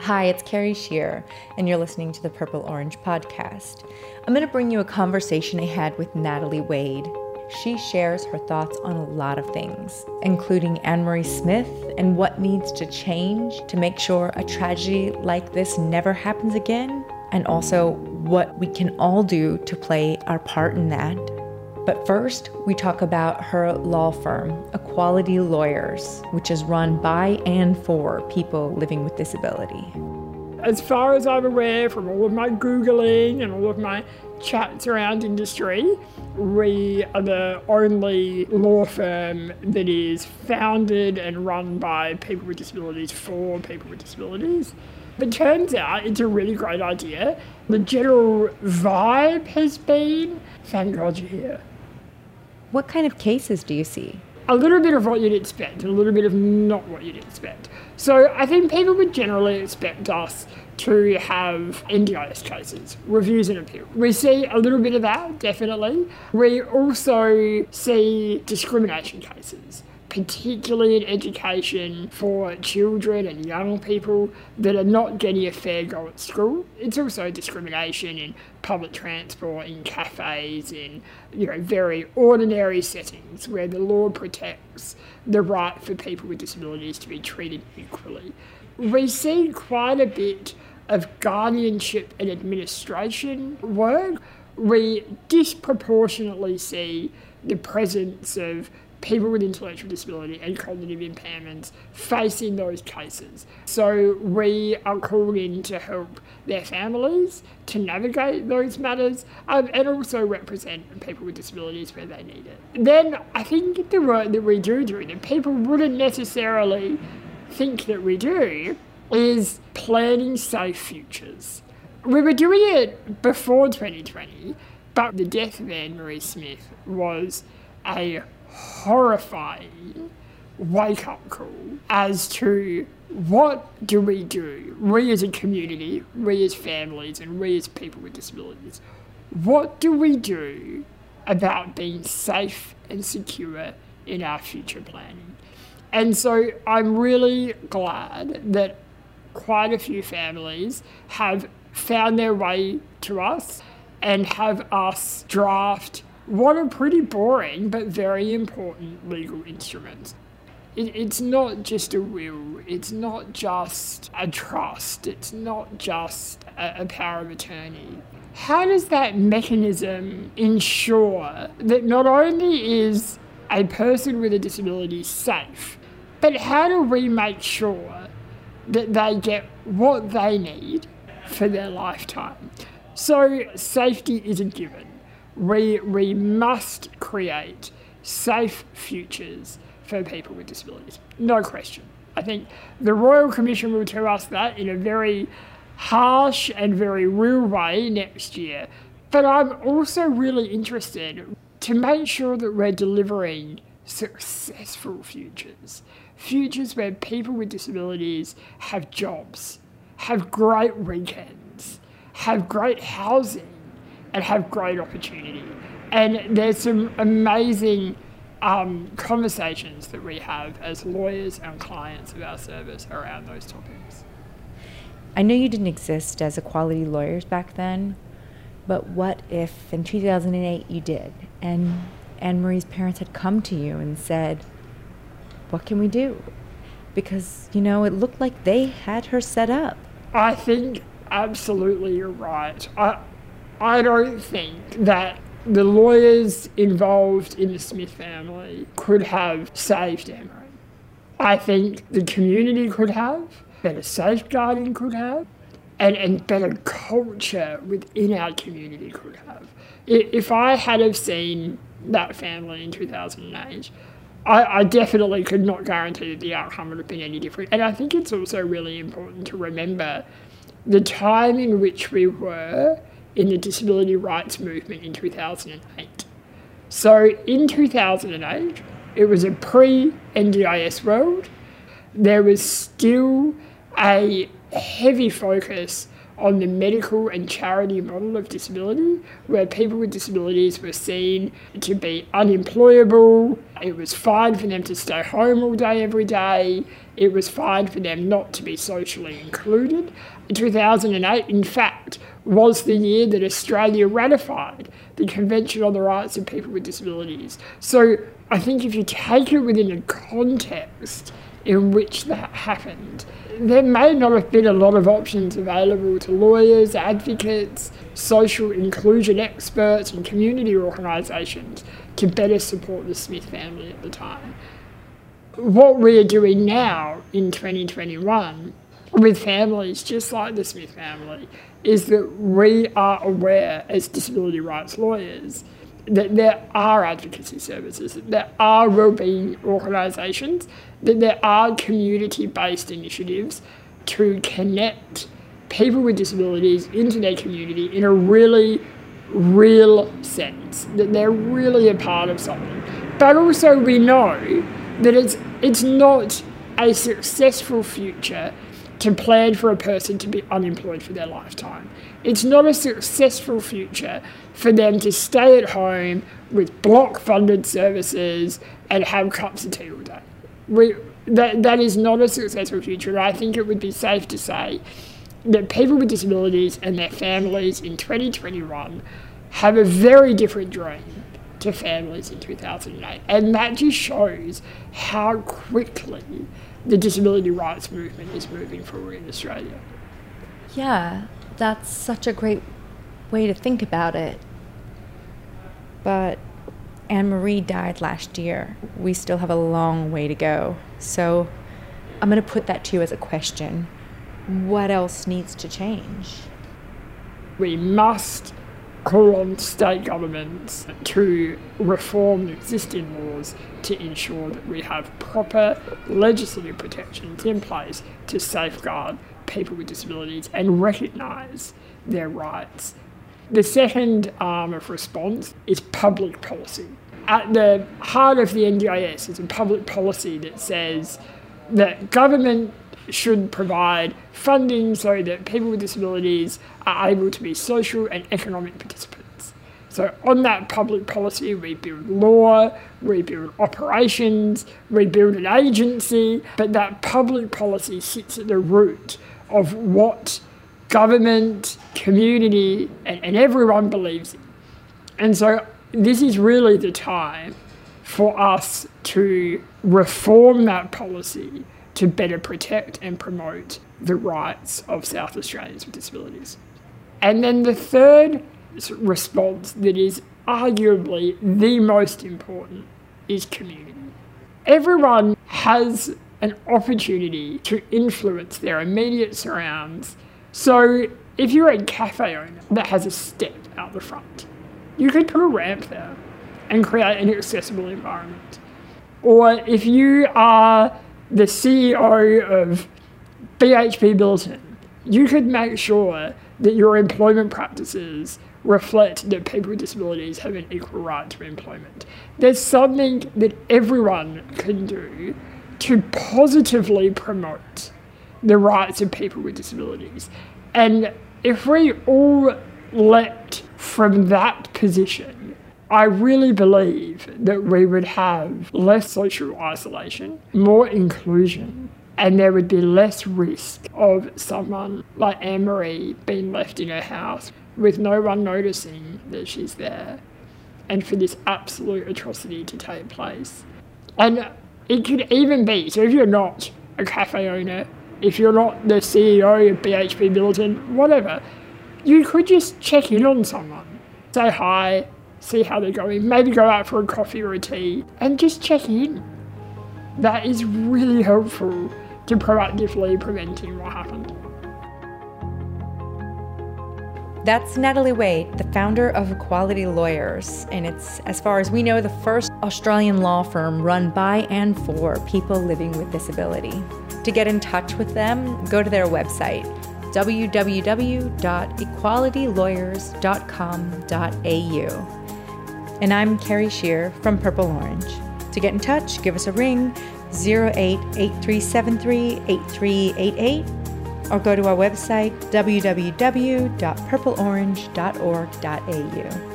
Hi, it's Carrie Shearer, and you're listening to the Purple Orange Podcast. I'm going to bring you a conversation I had with Natalie Wade. She shares her thoughts on a lot of things, including Anne-Marie Smith and what needs to change to make sure a tragedy like this never happens again, and also what we can all do to play our part in that. But first, we talk about her law firm, Equality Lawyers, which is run by and for people living with disability. As far as I'm aware, from all of my Googling and all of my chats around industry, we are the only law firm that is founded and run by people with disabilities for people with disabilities. It turns out it's a really great idea. The general vibe has been, thank God you're here. What kind of cases do you see? A little bit of what you'd expect, a little bit of not what you'd expect. So I think people would generally expect us to have NDIS cases, reviews and appeal. We see a little bit of that, definitely. We also see discrimination cases, particularly in education for children and young people that are not getting a fair go at school. It's also discrimination in public transport, in cafes, in very ordinary settings where the law protects the right for people with disabilities to be treated equally. We see quite a bit of guardianship and administration work. We disproportionately see the presence of people with intellectual disability and cognitive impairments facing those cases. So we are called in to help their families to navigate those matters and also represent people with disabilities where they need it. Then I think the work that we do that people wouldn't necessarily think that we do is planning safe futures. We were doing it before 2020, but the death of Anne-Marie Smith was a horrifying wake-up call as to what do? We as a community, we as families, and we as people with disabilities, what do we do about being safe and secure in our future planning? And so I'm really glad that quite a few families have found their way to us and have us draft what are pretty boring but very important legal instruments. It's not just a will, it's not just a trust, it's not just a power of attorney. How does that mechanism ensure that not only is a person with a disability safe, but how do we make sure that they get what they need for their lifetime? So safety is a given. We must create safe futures for people with disabilities. No question. I think the Royal Commission will tell us that in a very harsh and very real way next year. But I'm also really interested to make sure that we're delivering successful futures. Futures where people with disabilities have jobs, have great weekends, have great housing, and have great opportunity. And there's some amazing conversations that we have as lawyers and clients of our service around those topics. I know you didn't exist as Equality Lawyers back then, but what if in 2008 you did, and Anne-Marie's parents had come to you and said, what can we do? Because, it looked like they had her set up. I think absolutely you're right. I don't think that the lawyers involved in the Smith family could have saved Anne-Marie. I think the community could have, better safeguarding could have, and better culture within our community could have. If I had have seen that family in 2008, I definitely could not guarantee that the outcome would have been any different. And I think it's also really important to remember the time in which we were in the disability rights movement in 2008. So in 2008, it was a pre-NDIS world. There was still a heavy focus on the medical and charity model of disability, where people with disabilities were seen to be unemployable. It was fine for them to stay home all day, every day. it was fine for them not to be socially included. 2008, in fact, was the year that Australia ratified the Convention on the Rights of People with Disabilities. So I think if you take it within a context in which that happened, there may not have been a lot of options available to lawyers, advocates, social inclusion experts and community organisations to better support the Smith family at the time. What we're doing now in 2021 with families just like the Smith family is that we are aware as disability rights lawyers that there are advocacy services, that there are wellbeing organisations, that there are community-based initiatives to connect people with disabilities into their community in a really real sense, that they're really a part of something. But also we know that it's not a successful future to plan for a person to be unemployed for their lifetime. It's not a successful future for them to stay at home with block-funded services and have cups of tea all day. That is not a successful future, and I think it would be safe to say that people with disabilities and their families in 2021 have a very different dream to families in 2008. And that just shows how quickly the disability rights movement is moving forward in Australia. Yeah, that's such a great way to think about it. But Anne-Marie died last year. We still have a long way to go. So I'm going to put that to you as a question. What else needs to change? We must call on state governments to reform existing laws to ensure that we have proper legislative protections in place to safeguard people with disabilities and recognise their rights. The second arm of response is public policy. At the heart of the NDIS is a public policy that says that government should provide funding so that people with disabilities are able to be social and economic participants. So on that public policy, we build law, we build operations, we build an agency, but that public policy sits at the root of what government, community, and everyone believes in. And so this is really the time for us to reform that policy to better protect and promote the rights of South Australians with disabilities. And then the third response that is arguably the most important is community. Everyone has an opportunity to influence their immediate surrounds. So if you're a cafe owner that has a step out the front, you could put a ramp there and create an accessible environment. Or if you are the CEO of BHP Billiton, you could make sure that your employment practices reflect that people with disabilities have an equal right to employment. There's something that everyone can do to positively promote the rights of people with disabilities. And if we all leapt from that position, I really believe that we would have less social isolation, more inclusion, and there would be less risk of someone like Anne-Marie being left in her house with no one noticing that she's there and for this absolute atrocity to take place. And it could even be, so if you're not a cafe owner, if you're not the CEO of BHP Billiton, whatever, you could just check in on someone, say hi, see how they're going, maybe go out for a coffee or a tea, and just check in. That is really helpful to proactively preventing what happened. That's Natalie Wade, the founder of Equality Lawyers, and it's, as far as we know, the first Australian law firm run by and for people living with disability. To get in touch with them, go to their website, www.equalitylawyers.com.au. And I'm Carrie Shear from Purple Orange. To get in touch, give us a ring, 0883738388, or go to our website, www.purpleorange.org.au.